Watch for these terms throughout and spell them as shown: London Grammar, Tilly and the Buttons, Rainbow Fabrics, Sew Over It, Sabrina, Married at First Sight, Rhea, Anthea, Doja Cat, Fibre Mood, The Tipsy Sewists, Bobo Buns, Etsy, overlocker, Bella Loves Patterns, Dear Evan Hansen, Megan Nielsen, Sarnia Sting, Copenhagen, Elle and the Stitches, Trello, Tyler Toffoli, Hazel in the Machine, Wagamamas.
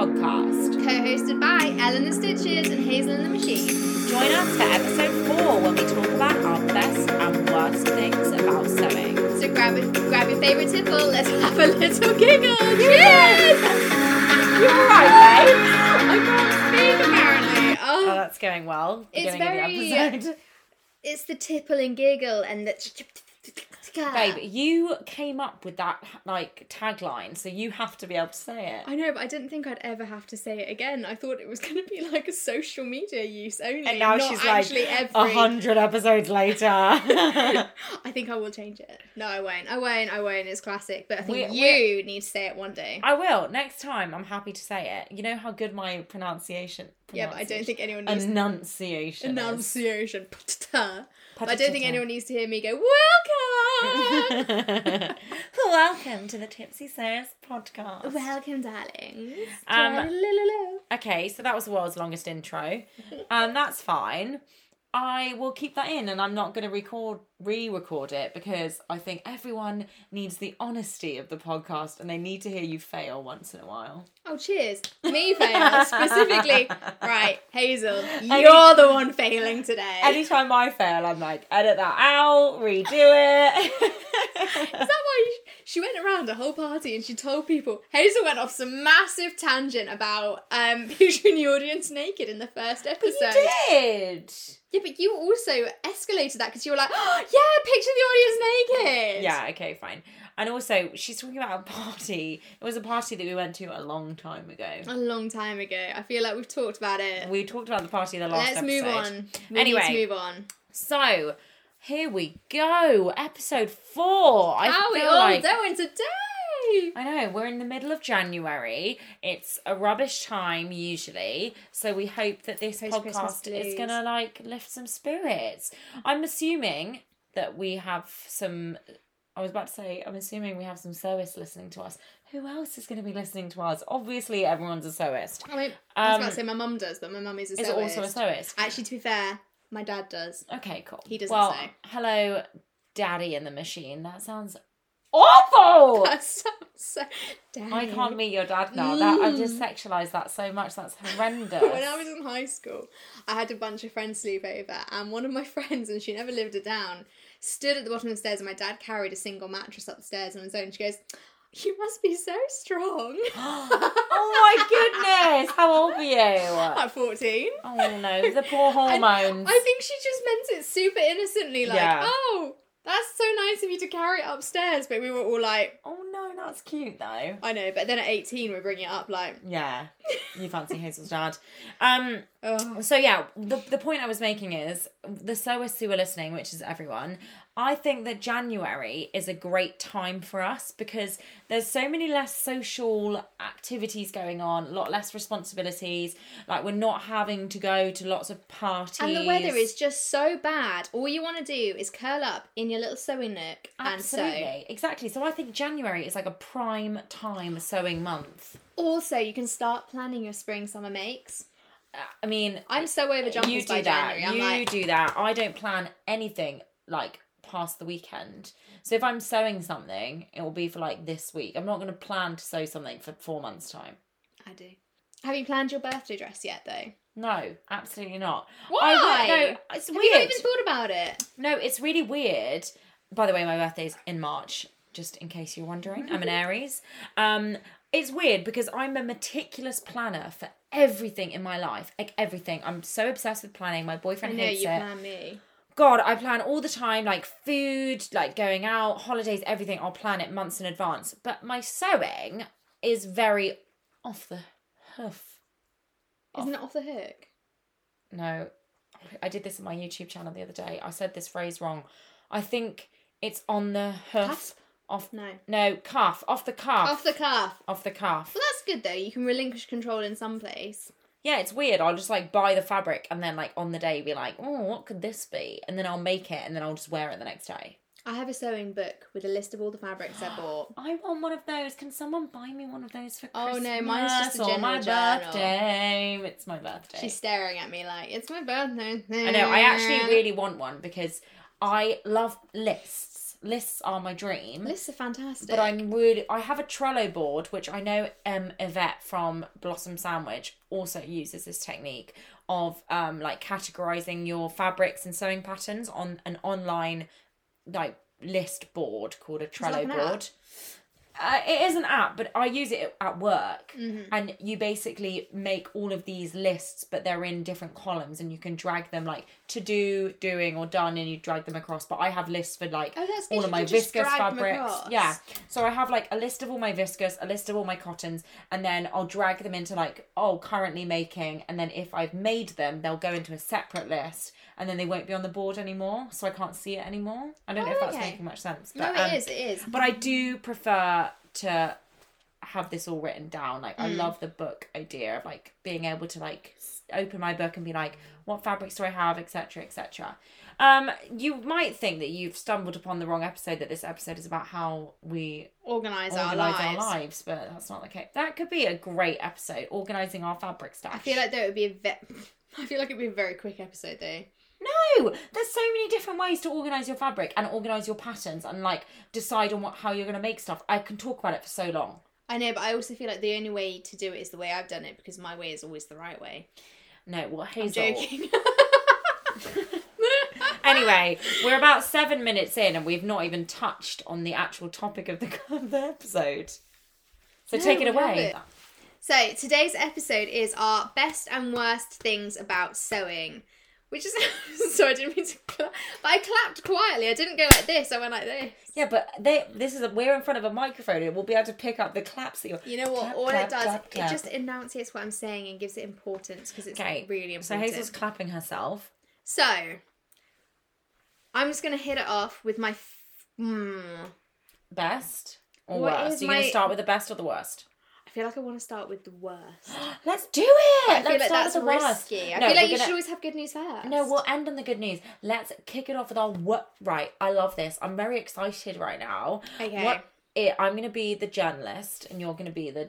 podcast, co-hosted by Elle and the Stitches and Hazel in the Machine. Join us for episode 4 when we talk about our best and worst things about sewing. So grab your favourite tipple, let's have a little giggle. Cheers! You're alright, babe. I can't speak apparently. Oh, that's going well. It's very... The it's the tipple and giggle and the... Babe, you came up with that like tagline, so you have to be able to say it. I know, but I didn't think I'd ever have to say it again. I thought it was going to be like a social media use only. And now she's like 100 episodes later. I think I will change it. No, I won't. It's classic, but I think you need to say it one day. I will. Next time, I'm happy to say it. You know how good my pronunciation. Yeah, but I don't think anyone needs... Enunciation. But I don't think anyone needs to hear me go, welcome! Welcome to the Tipsy Sewists podcast. Welcome, darling. Okay, so that was the world's longest intro. That's fine. I will keep that in, and I'm not going to re-record it because I think everyone needs the honesty of the podcast and they need to hear you fail once in a while. Oh, cheers. Me fail, specifically. Right, Hazel, you're the one failing today. Anytime I fail, I'm like, edit that out, redo it. Is that why she went around a whole party and she told people, Hazel went off some massive tangent about picturing the audience naked in the first episode. But you did. Yeah, but you also escalated that because you were like, oh, yeah, picture the audience naked. Yeah, okay, fine. And also, she's talking about a party. It was a party that we went to a long time ago. I feel like we've talked about it. We talked about the party in the last episode. Let's move on. Anyway, so here we go. Episode 4. How are we all doing today? I know, we're in the middle of January. It's a rubbish time usually, so we hope that this podcast is going to like lift some spirits. I'm assuming we have some sewists listening to us. Who else is going to be listening to us? Obviously, everyone's a sewist. I was about to say my mum does, but my mum is a sewist. Is also a sewist? Actually, to be fair, my dad does. Okay, cool. He doesn't sew. Well, hello, Daddy in the Machine. That sounds awful! That sounds so... Dang. I can't meet your dad now. I've just sexualised that so much. That's horrendous. When I was in high school, I had a bunch of friends sleep over, and one of my friends, and she never lived it down, stood at the bottom of the stairs, and my dad carried a single mattress up the stairs on his own. She goes, you must be so strong. Oh my goodness. How old were you? Like 14. Oh no, the poor hormones. I think she just meant it super innocently, like, oh... That's so nice of you to carry it upstairs, but we were all like... Oh no, that's cute though. I know, but then at 18 we're bringing it up like... Yeah, you fancy Hazel's dad. So yeah, the point I was making is, the sewists who are listening, which is everyone, I think that January is a great time for us because there's so many less social activities going on, a lot less responsibilities, like we're not having to go to lots of parties. And the weather is just so bad. All you want to do is curl up in your little sewing nook and sew. Absolutely, exactly. So I think January is like a prime time sewing month. Also, you can start planning your spring summer makes. I mean... I'm so over jumpers by January. Do that. I don't plan anything like... past the weekend. So if I'm sewing something, it will be for like this week. I'm not going to plan to sew something for 4 months' time. I do. Have you planned your birthday dress yet though? No, absolutely not. Why? No, it's weird. Have you even thought about it? No, it's really weird. By the way, my birthday's in March, just in case you're wondering. I'm an Aries. It's weird because I'm a meticulous planner for everything in my life. Like everything. I'm so obsessed with planning. My boyfriend hates it. I know, you plan me. God, I plan all the time, like food, like going out, holidays, everything. I'll plan it months in advance. But my sewing is very off the hoof. Isn't it off the hook? No. I did this on my YouTube channel the other day. I said this phrase wrong. I think it's on the hoof. Cusp? Cuff. Off the cuff. Well, that's good though. You can relinquish control in some place. Yeah, it's weird. I'll just, like, buy the fabric and then, like, on the day be like, oh, what could this be? And then I'll make it and then I'll just wear it the next day. I have a sewing book with a list of all the fabrics I bought. I want one of those. Can someone buy me one of those for Christmas? Oh, no, mine's just a general birthday. It's my birthday. She's staring at me like, it's my birthday. I know, I actually really want one because I love lists. Lists are my dream. Lists are fantastic. But I'm really... I have a Trello board, which I know Yvette from Blossom Sandwich also uses this technique of, like, categorising your fabrics and sewing patterns on an online, like, list board called a Trello board. It is an app, but I use it at work. Mm-hmm. And you basically make all of these lists, but they're in different columns, and you can drag them, like, to do, doing, or done, and you drag them across. But I have lists for, like, all of my viscous fabrics. Yeah. So I have, like, a list of all my viscous, a list of all my cottons, and then I'll drag them into, like, currently making. And then if I've made them, they'll go into a separate list, and then they won't be on the board anymore, so I can't see it anymore. I don't know if that's making much sense. But, no, it is. But I do prefer to have this all written down. Like, I love the book idea of, like, being able to, like, open my book and be like, what fabrics do I have, etc, etc. You might think that you've stumbled upon the wrong episode, that this episode is about how we organise our lives, but that's not the case. That could be a great episode, organising our fabric stash. I feel like that would be it'd be a very quick episode though. No, there's so many different ways to organise your fabric and organise your patterns and, like, decide on how you're going to make stuff. I can talk about it for so long. I know, but I also feel like the only way to do it is the way I've done it, because my way is always the right way. No, well, Hazel... I'm joking. Anyway, we're about 7 minutes in and we've not even touched on the actual topic of the episode. So take it away. So today's episode is our best and worst things about sewing. Which is... Sorry, I didn't mean to clap. But I clapped quietly. I didn't go like this. I went like this. Yeah, but we're in front of a microphone, and we'll be able to pick up the claps that you're... You know what? Clap, all clap, it does, clap, it clap. Just enunciates what I'm saying and gives it importance, because it's really important. So Hazel's clapping herself. So, I'm just going to hit it off with my... Best or worst? Are you going to start with the best or the worst? I feel like I want to start with the worst. Let's do it! I feel like that's risky. I feel like you should always have good news first. No, we'll end on the good news. Let's kick it off with our what... Right, I love this. I'm very excited right now. Okay. I'm going to be the journalist and you're going to be the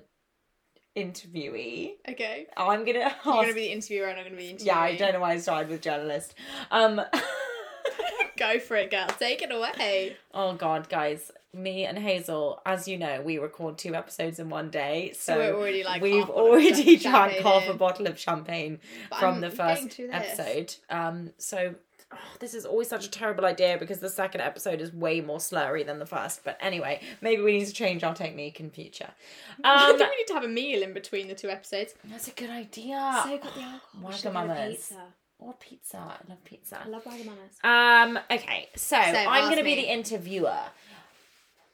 interviewee. Okay. I'm going to ask... You're going to be the interviewer and I'm going to be the interviewee. Yeah, I don't know why I started with journalist. Go for it, girl. Take it away. Oh, God, guys. Me and Hazel, as you know, we record 2 episodes in one day, so we're already, like, we've already drank half a bottle of champagne from the first episode. This is always such a terrible idea because the second episode is way more slurry than the first. But anyway, maybe we need to change our technique in future. I think we need to have a meal in between the 2 episodes. That's a good idea. So got the Wagamamas. Or pizza. I love pizza. I love Wagamamas. Okay, so I'm going to be the interviewer.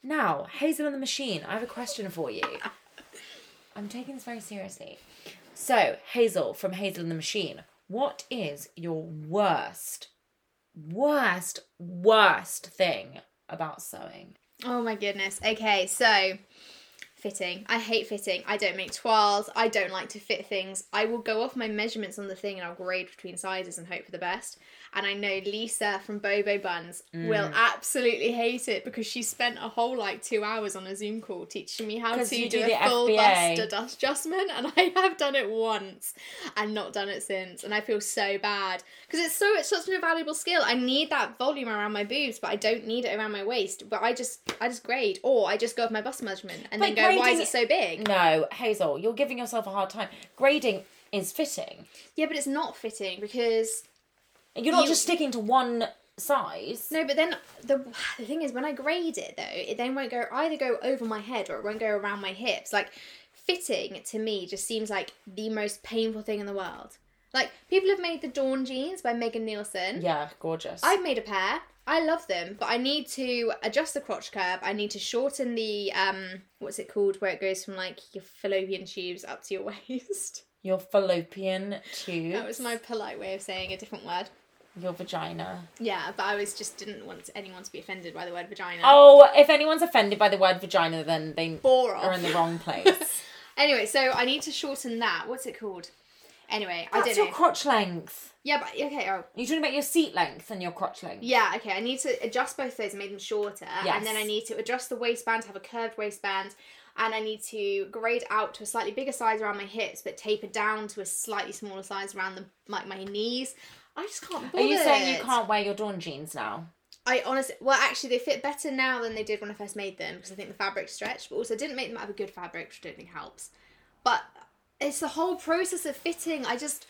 Now, Hazel in the Machine, I have a question for you. I'm taking this very seriously. So, Hazel from Hazel in the Machine, what is your worst thing about sewing? Oh my goodness. Okay, so fitting. I hate fitting. I don't make toiles. I don't like to fit things. I will go off my measurements on the thing and I'll grade between sizes and hope for the best. And I know Lisa from Bobo Buns will absolutely hate it because she spent a whole, 2 hours on a Zoom call teaching me how to do a full FBA. Bust adjustment, and I have done it once and not done it since, and I feel so bad because it's such a valuable skill. I need that volume around my boobs, but I don't need it around my waist. But I just grade, or I just go off my bust measurement and then go, why is it so big? No, Hazel, you're giving yourself a hard time. Grading is fitting. Yeah, but it's not fitting because... You're not just sticking to one size. No, but then the thing is, when I grade it, though, it then won't either go over my head or it won't go around my hips. Like, fitting, to me, just seems like the most painful thing in the world. Like, people have made the Dawn jeans by Megan Nielsen. Yeah, gorgeous. I've made a pair. I love them, but I need to adjust the crotch curve. I need to shorten the, what's it called, where it goes from, your fallopian tubes up to your waist. Your fallopian tubes. That was my polite way of saying a different word. Your vagina. Yeah, but I didn't want anyone to be offended by the word vagina. Oh, if anyone's offended by the word vagina, then they are in the wrong place. Anyway, so I need to shorten that. What's it called? Anyway, I don't know. That's your crotch length. Yeah, but, okay. Oh. You're talking about your seat length and your crotch length. Yeah, okay. I need to adjust both those and make them shorter. Yes. And then I need to adjust the waistband to have a curved waistband. And I need to grade out to a slightly bigger size around my hips, but taper down to a slightly smaller size around my knees. I just can't bother. Are you saying you can't wear your Dawn jeans now? I honestly, well, actually, they fit better now than they did when I first made them, because I think the fabric stretched, but also I didn't make them out of a good fabric, which I don't think helps. But it's the whole process of fitting. I just,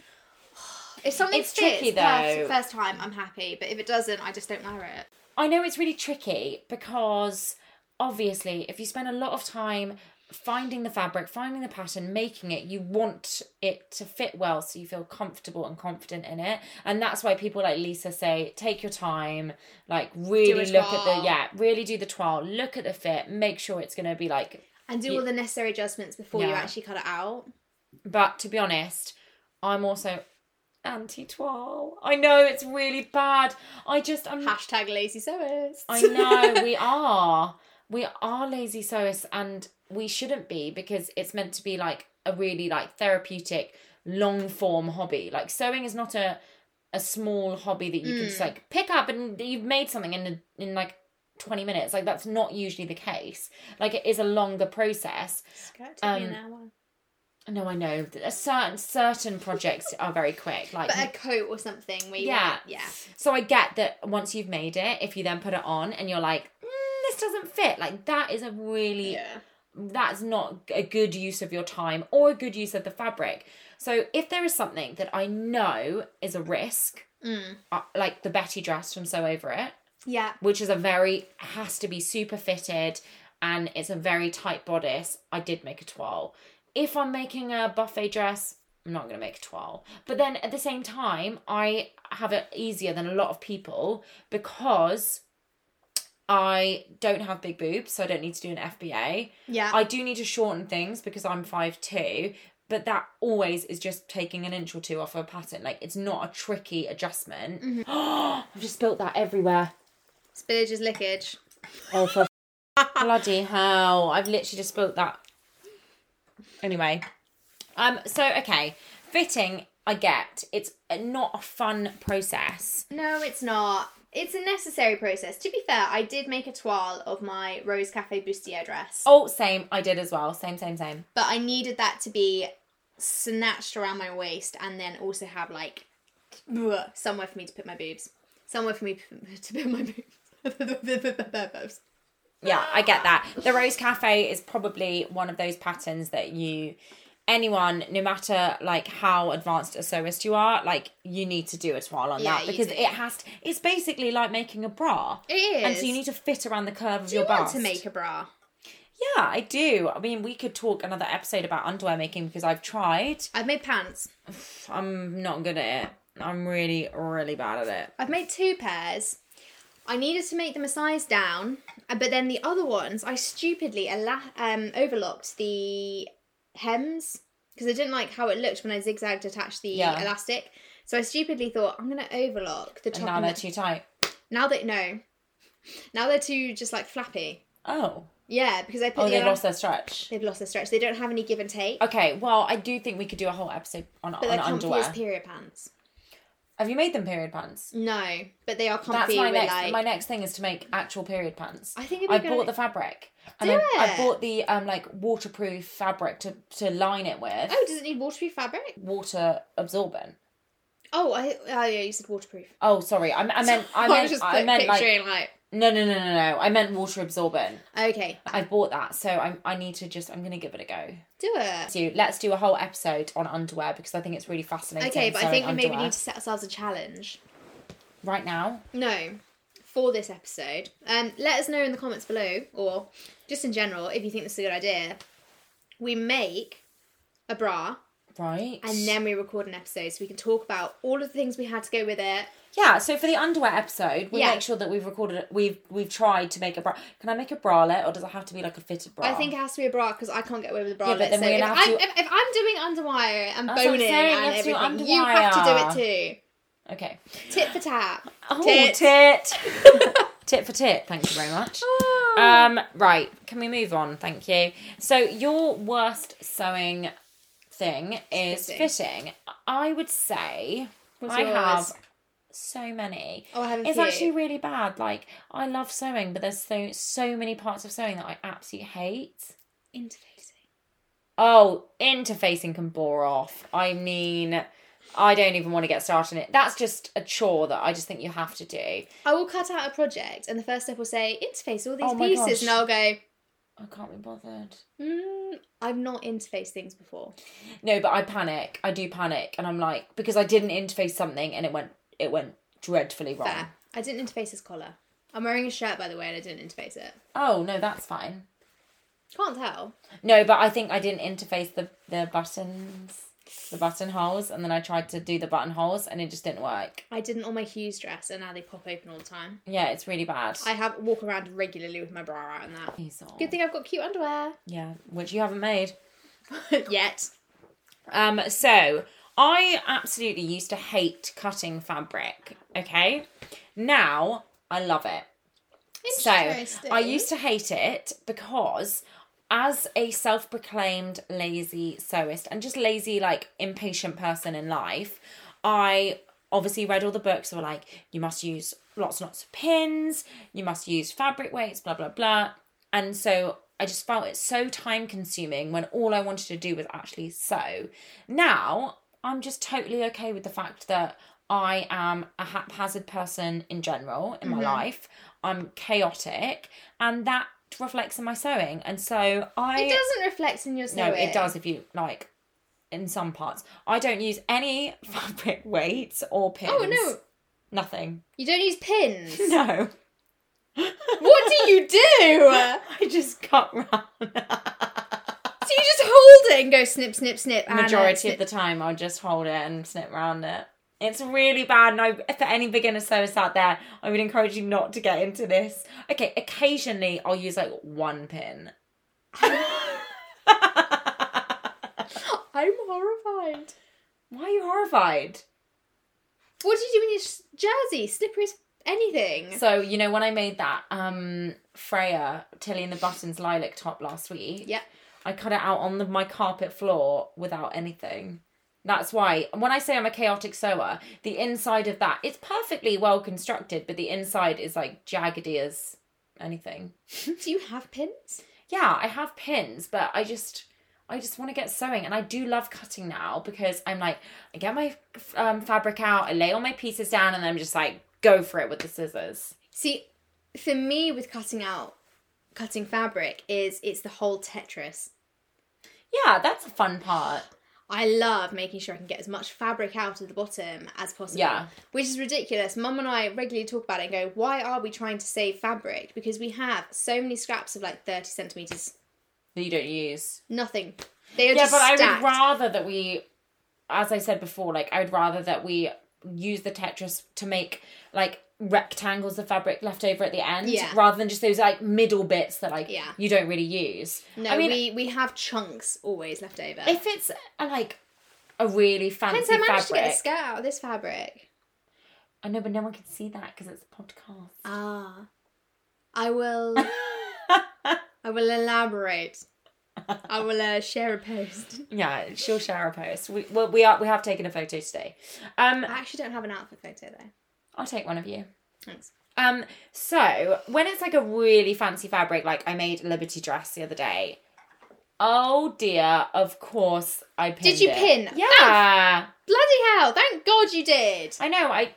if something it's fits tricky, though. First time, I'm happy, but if it doesn't, I just don't wear it. I know it's really tricky because obviously, if you spend a lot of time finding the fabric, finding the pattern, making it, you want it to fit well so you feel comfortable and confident in it. And that's why people like Lisa say, take your time, like really look at the, yeah, really do the toile, look at the fit, make sure it's going to be like... And do all the necessary adjustments before you actually cut it out. But to be honest, I'm also anti-toile. I know, it's really bad. I'm... Hashtag lazy sewists. I know, we are. We are lazy sewists, and we shouldn't be, because it's meant to be like a really like therapeutic long form hobby. Like sewing is not a small hobby that you can just like pick up and you've made something in like 20 minutes. Like that's not usually the case. Like it is a longer process. It's going to take me an hour. No, I know. Certain projects are very quick. Like, but a coat or something. Where you So I get that once you've made it, if you then put it on and you're like, this doesn't fit. Like that is a really... Yeah. That's not a good use of your time or a good use of the fabric. So if there is something that I know is a risk, like the Betty dress from Sew Over It, which is has to be super fitted and it's a very tight bodice, I did make a toile. If I'm making a buffet dress, I'm not going to make a toile. But then at the same time, I have it easier than a lot of people because... I don't have big boobs, so I don't need to do an FBA. Yeah. I do need to shorten things because I'm 5'2", but that always is just taking an inch or two off of a pattern. Like, it's not a tricky adjustment. Mm-hmm. I've just spilt that everywhere. Spillage is lickage. Oh, for bloody hell. I've literally just spilt that. Anyway. Okay. Fitting, I get. It's not a fun process. No, it's not. It's a necessary process. To be fair, I did make a toile of my Rose Cafe bustier dress. Oh, same. I did as well. Same. But I needed that to be snatched around my waist and then also have, like, somewhere for me to put my boobs. Yeah, I get that. The Rose Cafe is probably one of those patterns that anyone, no matter like how advanced a sewist you are, like you need to do a toile on that because it has to, it's basically like making a bra. It is. And so you need to fit around the curve of your bust. Do you want to make a bra? Yeah, I do. I mean, we could talk another episode about underwear making because I've tried. I've made pants. I'm not good at it. I'm really, really bad at it. I've made 2 pairs. I needed to make them a size down, but then the other ones, I stupidly overlocked the hems because I didn't like how it looked when I zigzagged attached the elastic, so I stupidly thought I'm gonna overlock the top. And now they're too tight. Now they're too just like flappy. Oh. Yeah, because I put they've lost their stretch. They don't have any give and take. Okay, well I do think we could do a whole episode on underwear. But they're period pants. Have you made them period pants? No, but they are comfy. That's my next thing is to make actual period pants. I think I bought the fabric. I bought the like waterproof fabric to line it with. Oh, does it need waterproof fabric? Water absorbent. Oh, you said waterproof. Oh, sorry. I meant No. I meant water absorbent. Okay. I bought that, so I'm going to give it a go. Do it. So let's do a whole episode on underwear because I think it's really fascinating. Okay, but I think we maybe need to set ourselves a challenge. Right now? No. For this episode. Let us know in the comments below, or just in general, if you think this is a good idea. We make a bra. Right. And then we record an episode so we can talk about all of the things we had to go with it. Yeah, so for the underwear episode, we make sure that we've tried to make a bra. Can I make a bralette, or does it have to be like a fitted bra? I think it has to be a bra because I can't get away with a bralette. Yeah, but then so if I'm doing underwire and boning and everything, you have to do it too. Okay. Tit for tat. Oh, tit. Tit for tit, thank you very much. Right, can we move on? Thank you. So your worst sewing thing is fitting. I would say have so many. Oh, I have a few. Actually really bad. Like, I love sewing, but there's so many parts of sewing that I absolutely hate. Interfacing. Oh, interfacing can bore off. I mean, I don't even want to get started on it. That's just a chore that I just think you have to do. I will cut out a project and the first step will say, interface all these pieces. Gosh. And I'll go, I can't be bothered. I've not interfaced things before. No, but I panic. I do panic. And I'm like, because I didn't interface something and it went dreadfully wrong. Fair. I didn't interface his collar. I'm wearing a shirt, by the way, and I didn't interface it. Oh, no, that's fine. Can't tell. No, but I think I didn't interface the buttons, the buttonholes, and then I tried to do the buttonholes and it just didn't work. I didn't on my Hughes dress and now they pop open all the time. Yeah, it's really bad. I have walk around regularly with my bra out and that. Hazel. Good thing I've got cute underwear. Yeah, which you haven't made. Yet. So, I absolutely used to hate cutting fabric, okay? Now, I love it. So, I used to hate it because as a self-proclaimed lazy sewist and just lazy, like, impatient person in life, I obviously read all the books that were like, you must use lots and lots of pins, you must use fabric weights, blah, blah, blah. And so I just felt it so time-consuming when all I wanted to do was actually sew. Now, I'm just totally okay with the fact that I am a haphazard person in general in my life. I'm chaotic, and that reflects in my sewing. And so it doesn't reflect in your sewing. No, it does if you like. In some parts, I don't use any fabric weights or pins. Oh no, nothing. You don't use pins. No. What do you do? I just cut round. So you just hold it and go snip, snip, snip. Majority of the time, I'll just hold it and snip round it. It's really bad, and for any beginner sewers out there, I would encourage you not to get into this. Okay, occasionally I'll use, like, one pin. I'm horrified. Why are you horrified? What do you do in your jersey? Slippery as anything. So, you know, when I made that Freya, Tilly and the Buttons lilac top last week, yeah, I cut it out on my carpet floor without anything. That's why, when I say I'm a chaotic sewer, the inside of that, it's perfectly well constructed, but the inside is, like, jaggedy as anything. Do you have pins? Yeah, I have pins, but I just want to get sewing. And I do love cutting now because I'm like, I get my fabric out, I lay all my pieces down, and I'm just like, go for it with the scissors. See, for me with cutting fabric, it's the whole Tetris. Yeah, that's a fun part. I love making sure I can get as much fabric out of the bottom as possible. Yeah. Which is ridiculous. Mum and I regularly talk about it and go, why are we trying to save fabric? Because we have so many scraps of like 30 centimetres. That you don't use. Nothing. They are just stacked. Yeah, but I would rather that we, as I said before, like I would rather that we use the Tetris to make like rectangles of fabric left over at the end, yeah, rather than just those like middle bits that like yeah, you don't really use. No, I mean, we have chunks always left over. If it's like a really fancy fabric. I managed to get a skirt out of this fabric. I know, but no one can see that because it's a podcast. Ah, I will elaborate. I will share a post. Yeah, she'll share a post. We have taken a photo today. I actually don't have an outfit photo though. I'll take one of you. Thanks. So, when it's like a really fancy fabric, like I made a Liberty dress the other day. Oh dear, of course I pinned it. Did you pin? Yeah. No, bloody hell, thank God you did. I know,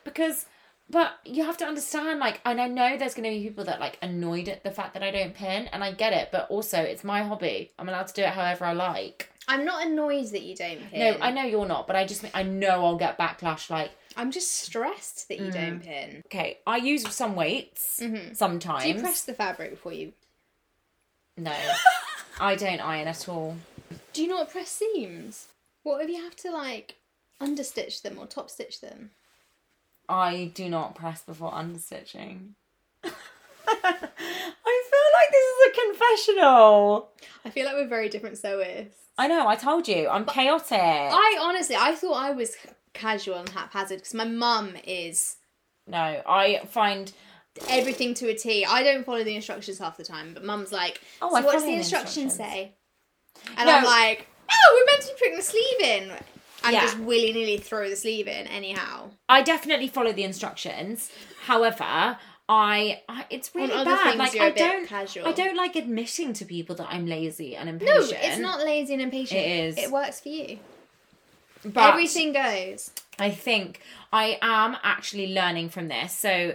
but you have to understand, like, and I know there's going to be people that, like, annoyed at the fact that I don't pin, and I get it, but also it's my hobby. I'm allowed to do it however I like. I'm not annoyed that you don't pin. No, I know you're not, but I know I'll get backlash, like, I'm just stressed that you don't pin. Okay, I use some weights sometimes. Do you press the fabric before you? No, I don't iron at all. Do you not press seams? What if you have to, like, understitch them or top stitch them? I do not press before understitching. I feel like this is a confessional. I feel like we're very different sewists. I know, I told you, I'm chaotic. I thought I was casual and haphazard because my mum is. No, I find everything to a T. I don't follow the instructions half the time, but mum's like, oh, so what's the instructions say? And no. I'm like, oh, we're meant to be putting the sleeve in. And yeah, just willy-nilly throw the sleeve in anyhow. I definitely follow the instructions. However, I it's really bad. Like I don't like admitting to people that I'm lazy and impatient. No, it's not lazy and impatient. It is. It works for you. But everything goes. I think I am actually learning from this. So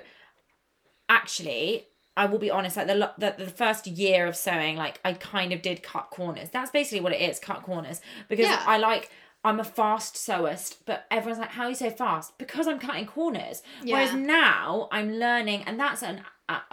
actually, I will be honest, like the first year of sewing, like I kind of did cut corners. That's basically what it is, cut corners. Because yeah. I'm a fast sewist, but everyone's like, how are you so fast? Because I'm cutting corners. Yeah. Whereas now I'm learning, and that's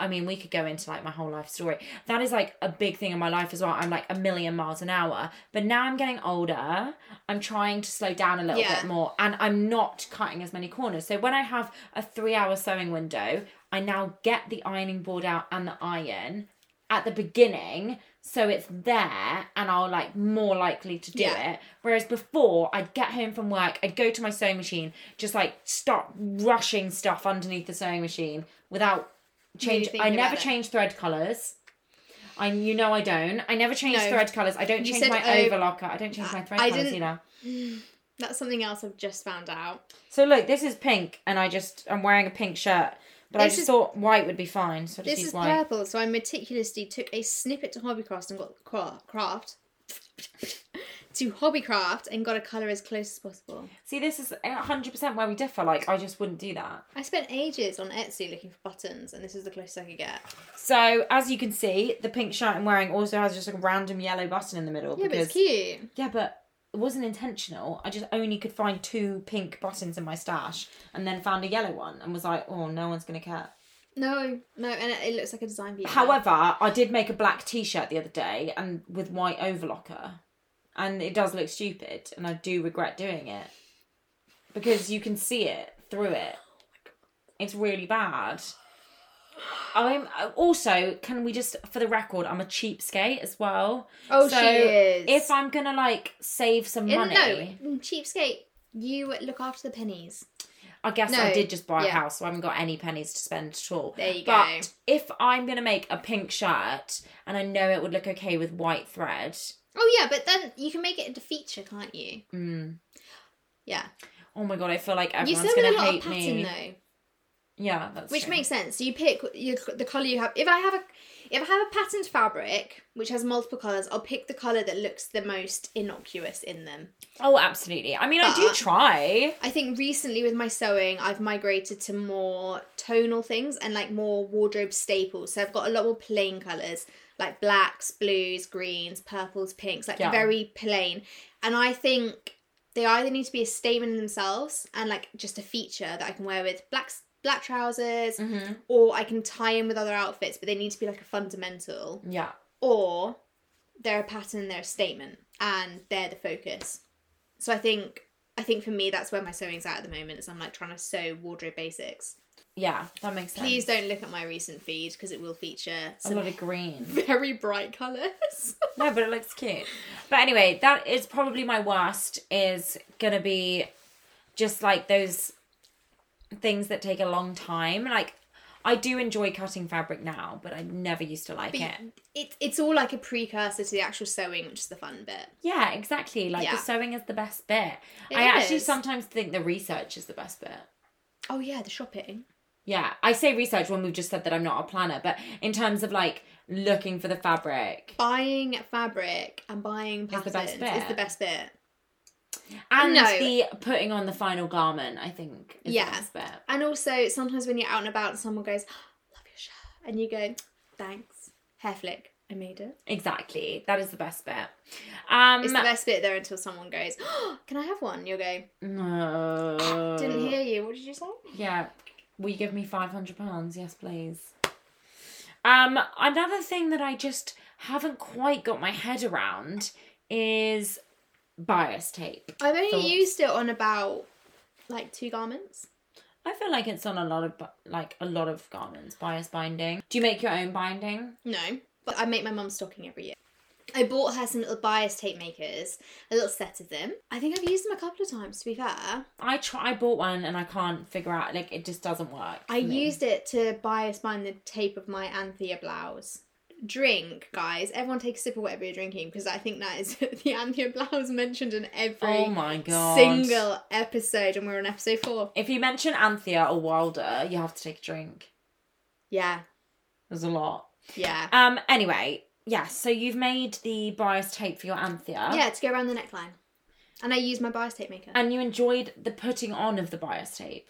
we could go into like my whole life story. That is like a big thing in my life as well. I'm like a million miles an hour, but now I'm getting older. I'm trying to slow down a little bit more, and I'm not cutting as many corners. So when I have a 3-hour sewing window, I now get the ironing board out and the iron at the beginning, so it's there, and I'll like more likely to do it. Whereas before, I'd get home from work, I'd go to my sewing machine, just like start rushing stuff underneath the sewing machine without change. I never change thread colours. I never change thread colours. I don't change my overlocker. I don't change my thread colours either. That's something else I've just found out. So look, this is pink, and I'm wearing a pink shirt. But I just thought white would be fine. So this is white. Purple. So I meticulously took a snippet to Hobbycraft and got a colour as close as possible. See, this is 100% where we differ. Like, I just wouldn't do that. I spent ages on Etsy looking for buttons, and this is the closest I could get. So, as you can see, the pink shirt I'm wearing also has just a random yellow button in the middle. Yeah, but it's cute. Yeah, but it wasn't intentional. I just only could find 2 pink buttons in my stash, and then found a yellow one, and was like, oh, no one's going to care. No, and it looks like a design view. However, I did make a black T-shirt the other day, and with white overlocker. And it does look stupid, and I do regret doing it. Because you can see it through it. It's really bad. Also, can we just, for the record, I'm a cheapskate as well. Oh, so she is. If I'm going to, like, save some money. No, cheapskate, you look after the pennies. I guess I did just buy a house, so I haven't got any pennies to spend at all. There you go. But if I'm going to make a pink shirt, and I know it would look okay with white thread... Oh, yeah, but then you can make it into feature, can't you? Mm. Yeah. Oh, my God, I feel like everyone's going to hate me. You still get a lot of pattern, though. Yeah, that's Which true. Makes sense. So you pick the colour you have. If I have a patterned fabric, which has multiple colours, I'll pick the colour that looks the most innocuous in them. Oh, absolutely. I mean, but I do try. I think recently with my sewing, I've migrated to more tonal things and, like, more wardrobe staples. So I've got a lot more plain colours. Like blacks, blues, greens, purples, pinks, like very plain. And I think they either need to be a statement in themselves and like just a feature that I can wear with black trousers, mm-hmm. or I can tie in with other outfits, but they need to be like a fundamental. Yeah. Or they're a pattern, they're a statement, and they're the focus. So I think for me, that's where my sewing's at the moment, is I'm like trying to sew wardrobe basics. Yeah, that makes sense. Please don't look at my recent feed, because it will feature a lot of green. Very bright colours. No, but it looks cute. But anyway, that is probably my worst, is going to be just like those things that take a long time. Like, I do enjoy cutting fabric now, but I never used to like it. It's all like a precursor to the actual sewing, which is the fun bit. Yeah, exactly. Like, the sewing is the best bit. I actually sometimes think the research is the best bit. Oh, yeah, the shopping. Yeah, I say research when we've just said that I'm not a planner, but in terms of, like, looking for the fabric. Buying fabric and buying patterns is the best bit. And the putting on the final garment, I think, is the best bit. And also, sometimes when you're out and about, someone goes, oh, love your shirt, and you go, thanks, hair flick, I made it. Exactly, that is the best bit. It's the best bit there until someone goes, oh, can I have one? You'll go, no. Didn't hear you, what did you say? Yeah. Will you give me £500? Yes, please. Another thing that I just haven't quite got my head around is bias tape. I've only used it on about, like, 2 garments. I feel like it's on a lot of garments, bias binding. Do you make your own binding? No, but I make my mum's stocking every year. I bought her some little bias tape makers, a little set of them. I think I've used them a couple of times, to be fair. I bought one and I can't figure out, like, it just doesn't work. I used it to bias bind the tape of my Anthea blouse. Drink, guys. Everyone take a sip of whatever you're drinking, because I think that is the Anthea blouse mentioned in every single episode, and we're on episode 4. If you mention Anthea or Wilder, you have to take a drink. Yeah. There's a lot. Yeah. Anyway... Yes, so you've made the bias tape for your Anthea. Yeah, to go around the neckline. And I used my bias tape maker. And you enjoyed the putting on of the bias tape.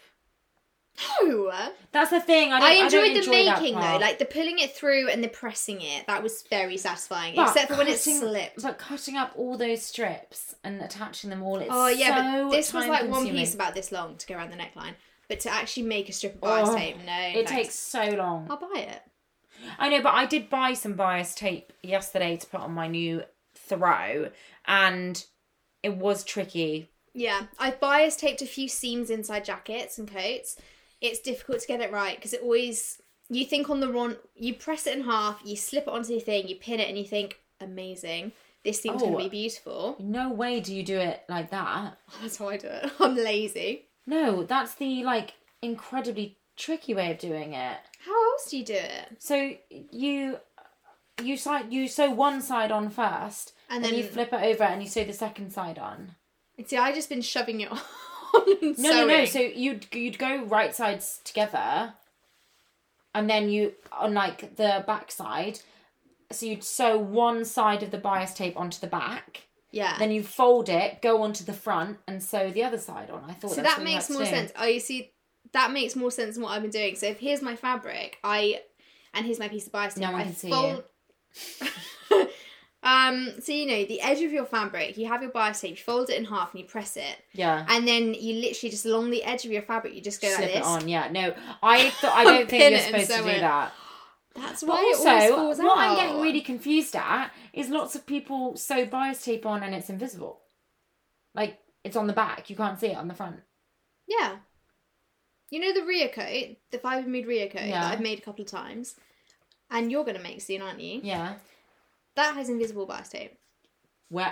No. That's the thing. I enjoyed the making though, like the pulling it through and the pressing it. That was very satisfying, but except for when it slipped. But cutting up all those strips and attaching them all, but this was like consuming. One piece about this long to go around the neckline. But to actually make a strip of bias tape, no. It takes so long. I'll buy it. I know, but I did buy some bias tape yesterday to put on my new throw, and it was tricky. Yeah, I bias taped a few seams inside jackets and coats. It's difficult to get it right because it always, you think on the wrong, you press it in half, you slip it onto your thing, you pin it and you think, amazing, this seam's going to be beautiful. No way do you do it like that. That's how I do it. I'm lazy. No, that's the incredibly tricky way of doing it. How else do you do it? So you sew one side on first and then you flip it over and you sew the second side on. See, I've just been shoving it on. No. So you'd go right sides together, and then you on the back side. So you'd sew one side of the bias tape onto the back. Yeah. Then you fold it, go onto the front, and sew the other side on. I thought so. That makes more sense. Oh, you see, that makes more sense than what I've been doing. So if here's my fabric, and here's my piece of bias tape. No one can see you. So, the edge of your fabric, you have your bias tape, you fold it in half and you press it. Yeah. And then you literally just along the edge of your fabric, you just go slip like this. Slip it on, yeah. No, I don't think you're supposed to do that. That's why it always falls out. What I'm getting really confused at is lots of people sew bias tape on and it's invisible. Like, it's on the back, you can't see it on the front. Yeah. You know the Rhea coat, the Fibre Mood Rhea coat that I've made a couple of times, and you're going to make soon, aren't you? Yeah. That has invisible bias tape.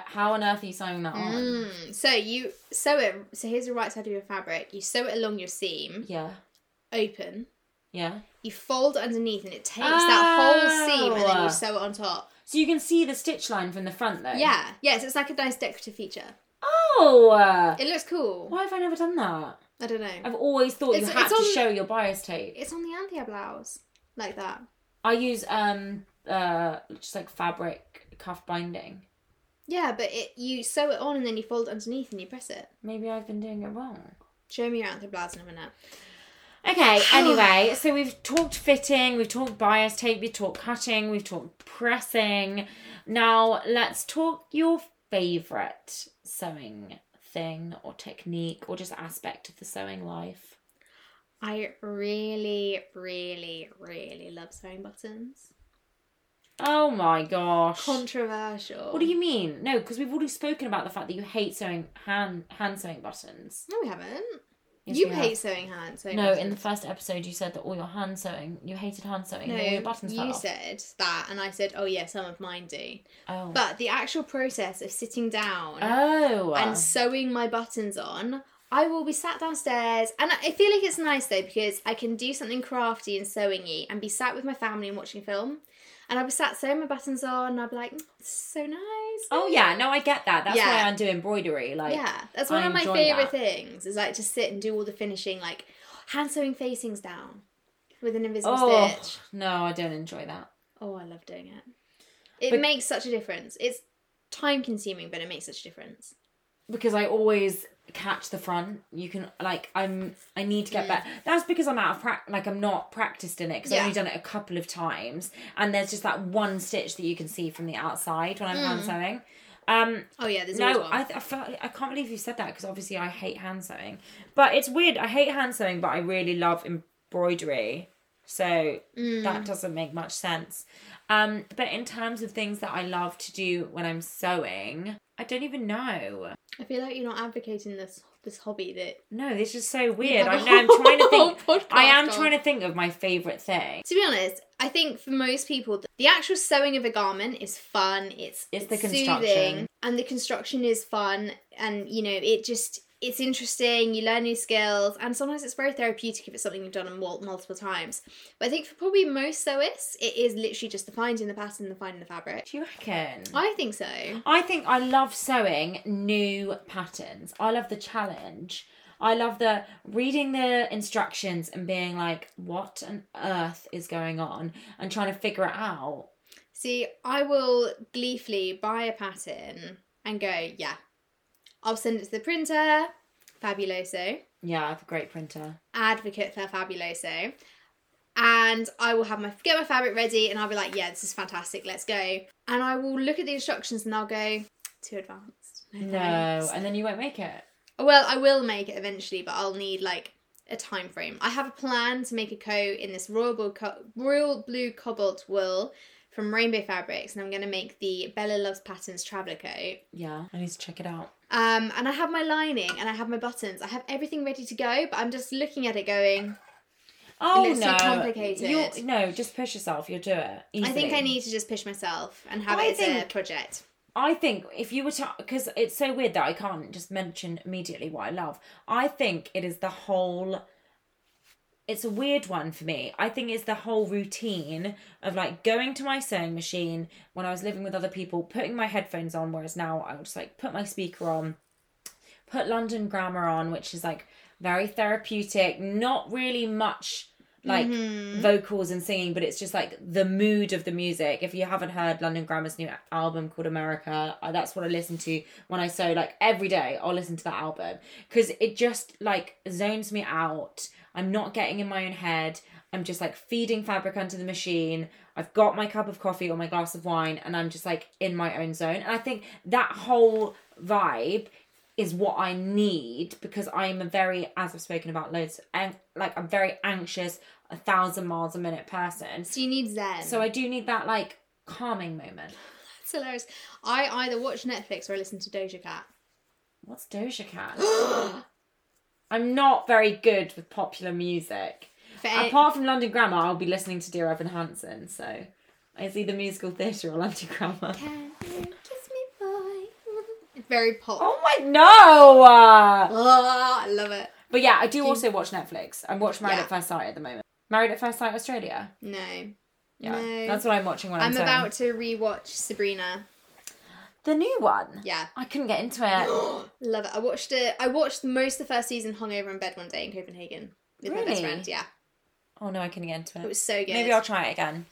How on earth are you sewing that on? So you sew it. So here's the right side of your fabric. You sew it along your seam. Yeah. Open. Yeah. You fold underneath and it takes that whole seam and then you sew it on top. So you can see the stitch line from the front though. Yeah. Yes, it's like a nice decorative feature. Oh! It looks cool. Why have I never done that? I don't know. I've always thought you had to show your bias tape. It's on the Anthea blouse. Like that. I use... just like fabric cuff binding. Yeah, but you sew it on and then you fold it underneath and you press it. Maybe I've been doing it wrong. Show me your Anthea blouse in a minute. Okay, anyway, so we've talked fitting, we've talked bias tape, we've talked cutting, we've talked pressing. Now let's talk your favourite sewing thing or technique or just aspect of the sewing life. I really, really, really love sewing buttons. Oh my gosh. Controversial. What do you mean? No, because we've already spoken about the fact that you hate sewing hand sewing buttons. No, we haven't. Yes, you hate sewing hand sewing buttons. No, in the first episode you said that all your hand sewing, you hated hand sewing. No, all your buttons fell off. You said that and I said, oh yeah, some of mine do. Oh. But the actual process of sitting down and sewing my buttons on, I will be sat downstairs, and I feel like it's nice though because I can do something crafty and sewing-y and be sat with my family and watching a film. And I'll be sat sewing my buttons on and I'll be like, so nice. Oh yeah, no, I get that. That's why I do embroidery. That's one of my favourite things is to sit and do all the finishing, hand sewing facings down with an invisible stitch. No, I don't enjoy that. Oh, I love doing it. It makes such a difference. It's time consuming, but it makes such a difference. Because I always catch the front. You can I need to get better. That's because I'm out of practice. I'm not practiced in it because I've only done it a couple of times. And there's just that one stitch that you can see from the outside when I'm hand sewing. There's always one. I can't believe you said that because obviously I hate hand sewing. But it's weird. I hate hand sewing, but I really love embroidery. So that doesn't make much sense. But in terms of things that I love to do when I'm sewing, I don't even know. I feel like you're not advocating this hobby that... No, this is so weird. I am trying to think of my favourite thing. To be honest, I think for most people, the actual sewing of a garment is fun. It's the construction. Soothing, and the construction is fun. And, it's interesting. You learn new skills. And sometimes it's very therapeutic if it's something you've done multiple times. But I think for probably most sewists, it is literally just the finding the pattern, the finding the fabric. Do you reckon? I think so. I think I love sewing new patterns. I love the challenge. I love the reading the instructions and being like, what on earth is going on? And trying to figure it out. See, I will gleefully buy a pattern and go, yeah. I'll send it to the printer. Fabuloso. Yeah, I have a great printer. Advocate for Fabuloso. And I will get my fabric ready and I'll be like, yeah, this is fantastic, let's go. And I will look at the instructions and I'll go, too advanced. No, and then you won't make it. Well, I will make it eventually, but I'll need like a time frame. I have a plan to make a coat in this royal blue cobalt wool from Rainbow Fabrics, and I'm going to make the Bella Loves Patterns traveller coat. Yeah, I need to check it out. And I have my lining and I have my buttons. I have everything ready to go, but I'm just looking at it going... Oh, it looks too complicated. No, just push yourself. You'll do it easily. I think I need to just push myself and have it as a project. I think if you were to... Because it's so weird that I can't just mention immediately what I love. I think it is the whole... It's a weird one for me. I think it's the whole routine of, like, going to my sewing machine when I was living with other people, putting my headphones on, whereas now I would just, like, put my speaker on, put London Grammar on, which is, like, very therapeutic, not really much... like vocals and singing, but it's just like the mood of the music. If you haven't heard London Grammar's new album called America, that's what I listen to when I sew. Like every day I'll listen to that album because it just like zones me out. I'm not getting in my own head. I'm just like feeding fabric onto the machine. I've got my cup of coffee or my glass of wine and I'm just like in my own zone. And I think that whole vibe is what I need because I'm a very, as I've spoken about loads, and like I'm very anxious, 1,000 miles a minute person. So you need zen. So I do need that like calming moment. That's hilarious. I either watch Netflix or I listen to Doja Cat. What's Doja Cat? I'm not very good with popular music. Apart from London Grammar, I'll be listening to Dear Evan Hansen. So it's either musical theatre or London Grammar. Can you kiss me, boy? Very pop. Oh my, no! Oh, I love it. But yeah, I do also watch Netflix. I'm watching Married at First Sight at the moment. Married at First Sight Australia? No. Yeah, no. That's what I'm watching when I'm sewing. I'm about to rewatch Sabrina. The new one? Yeah. I couldn't get into it. Love it. I watched most of the first season hungover in bed one day in Copenhagen. With my best friend, yeah. Oh no, I couldn't get into it. It was so good. Maybe I'll try it again.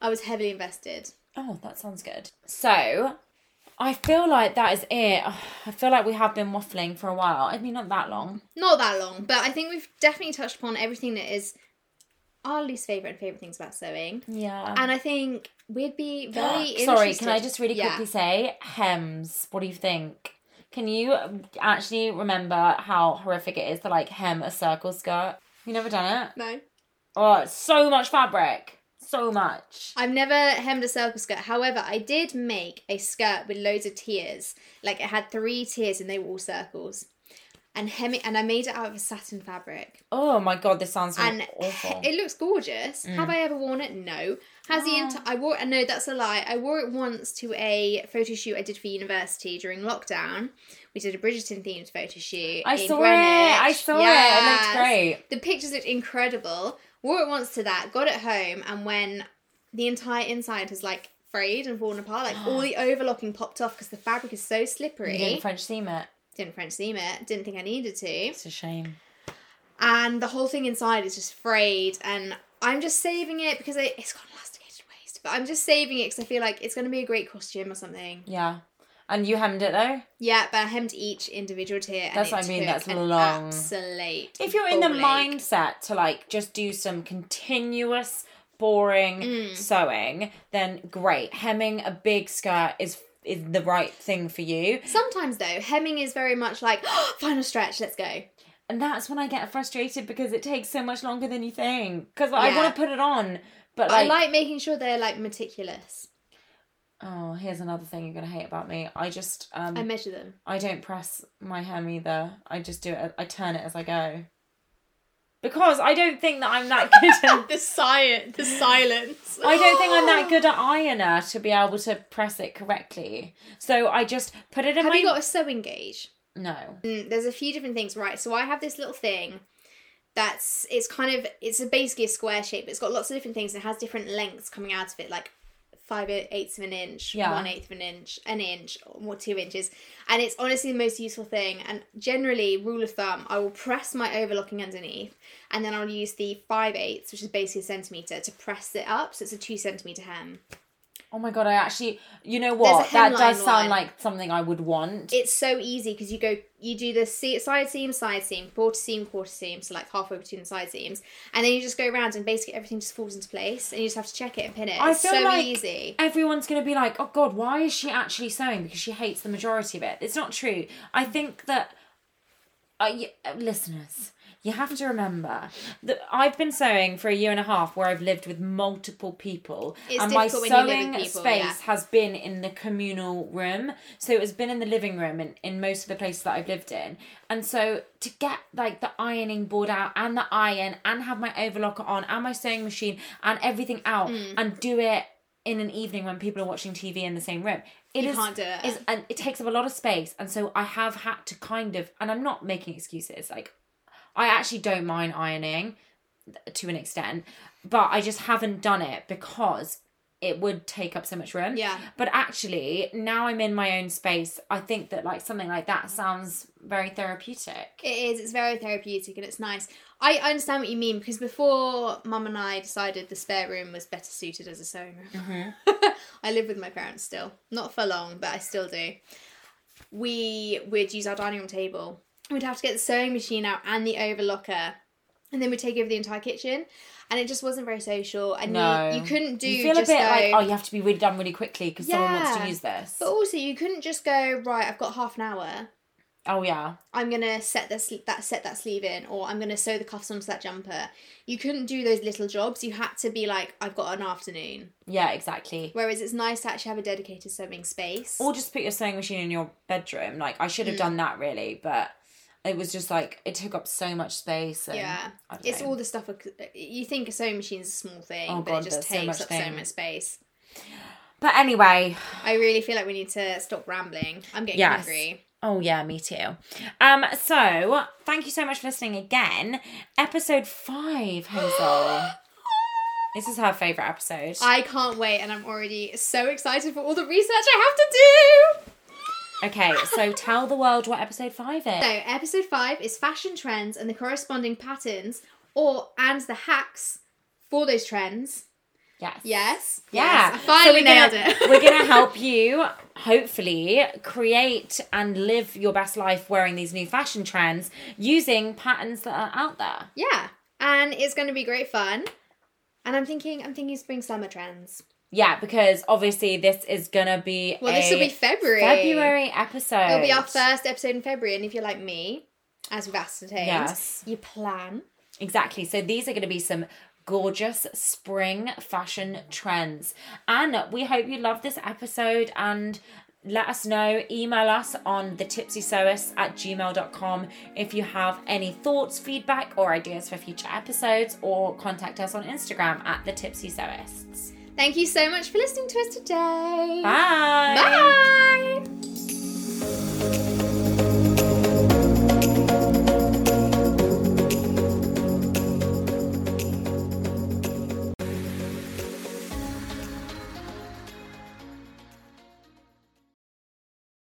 I was heavily invested. Oh, that sounds good. So... I feel like that is it. I feel like we have been waffling for a while. I mean, not that long. Not that long, but I think we've definitely touched upon everything that is our least favourite and favourite things about sewing. Yeah. And I think we'd be very interested. Sorry, can I just really quickly say, hems, what do you think? Can you actually remember how horrific it is to, like, hem a circle skirt? You never done it? No. Oh, it's so much fabric. So much. I've never hemmed a circle skirt. However, I did make a skirt with loads of tiers. Like, it had 3 tiers and they were all circles. And I made it out of a satin fabric. Oh my god, this sounds awful. It looks gorgeous. Have I ever worn it? No. No, that's a lie. I wore it once to a photo shoot I did for university during lockdown. We did a Bridgerton themed photo shoot. I saw it. It looked great. The pictures looked incredible. Wore it once to that, got it home, and when the entire inside has, like, frayed and fallen apart, like, all the overlocking popped off because the fabric is so slippery. You didn't French seam it. Didn't think I needed to. It's a shame. And the whole thing inside is just frayed, and I'm just saving it because it's got an elasticated waist, but I'm just saving it because I feel like it's going to be a great costume or something. Yeah. And you hemmed it though? Yeah, but I hemmed each individual tier. That's what I mean, that's long. Absolute. If you're in the mindset to like just do some continuous, boring sewing, then great. Hemming a big skirt is the right thing for you. Sometimes though, hemming is very much like, oh, final stretch, let's go. And that's when I get frustrated because it takes so much longer than you think. Because I want to put it on. But I like making sure they're like meticulous. Oh, here's another thing you're going to hate about me. I just... I measure them. I don't press my hem either. I just do it. I turn it as I go. Because I don't think that I'm that good at... the silence. I don't think I'm that good at ironer to be able to press it correctly. So I just put it in Have you got a sewing gauge? No. There's a few different things. Right, so I have this little thing that's... It's basically a square shape, but it's got lots of different things. And it has different lengths coming out of it, like... 5/8 of an inch, 1/8 of an inch, or 2 inches. And it's honestly the most useful thing. And generally, rule of thumb, I will press my overlocking underneath and then I'll use the 5/8, which is basically a centimetre, to press it up. So it's a 2 centimetre hem. Oh my God, I actually, you know what? That does sound like something I would want. It's so easy because you do the side seam, quarter seam, so like halfway between the side seams. And then you just go around and basically everything just falls into place and you just have to check it and pin it. It's so easy. Everyone's going to be like, oh God, why is she actually sewing? Because she hates the majority of it. It's not true. I think that, listeners, you have to remember that I've been sewing for 1.5 years where I've lived with multiple people. It's and my sewing people, space has been in the communal room. So it has been in the living room and in most of the places that I've lived in. And so to get like the ironing board out and the iron and have my overlocker on and my sewing machine and everything out and do it in an evening when people are watching TV in the same room. And it takes up a lot of space. And so I have had to kind of, and I'm not making excuses, like, I actually don't mind ironing to an extent, but I just haven't done it because it would take up so much room. Yeah. But actually, now I'm in my own space, I think that like something like that sounds very therapeutic. It is. It's very therapeutic and it's nice. I understand what you mean because before Mum and I decided the spare room was better suited as a sewing room. Mm-hmm. I live with my parents still. Not for long, but I still do. We would use our dining room table. We'd have to get the sewing machine out and the overlocker, and then we'd take over the entire kitchen, and it just wasn't very social. And no. you couldn't do. You feel just a bit like, oh, you have to be done really quickly because someone wants to use this. But also, you couldn't just go right. I've got half an hour. Oh yeah. I'm gonna set that sleeve in, or I'm gonna sew the cuffs onto that jumper. You couldn't do those little jobs. You had to be like, I've got an afternoon. Yeah, exactly. Whereas it's nice to actually have a dedicated sewing space, or just put your sewing machine in your bedroom. Like I should have done that really, but. It was just like, it took up so much space. And, yeah. It's all the stuff, you think a sewing machine is a small thing, but it just takes up so much space. But anyway. I really feel like we need to stop rambling. I'm getting hungry. Oh yeah, me too. So, thank you so much for listening again. Episode 5, Hazel. This is her favourite episode. I can't wait and I'm already so excited for all the research I have to do. Okay, so tell the world what episode 5 is. So, episode 5 is fashion trends and the corresponding patterns and the hacks for those trends. Yes. Yes. Yeah. Yes. I finally nailed it. We're going to help you, hopefully, create and live your best life wearing these new fashion trends using patterns that are out there. Yeah. And it's going to be great fun. And I'm thinking spring-summer trends. Yeah, because obviously this is going to be this will be February. February episode. It'll be our first episode in February. And if you're like me, as we've ascertained, you plan. Exactly. So these are going to be some gorgeous spring fashion trends. And we hope you love this episode and... Let us know, email us on thetipsysewists@gmail.com if you have any thoughts, feedback or ideas for future episodes or contact us on Instagram @thetipsysewists. Thank you so much for listening to us today. Bye.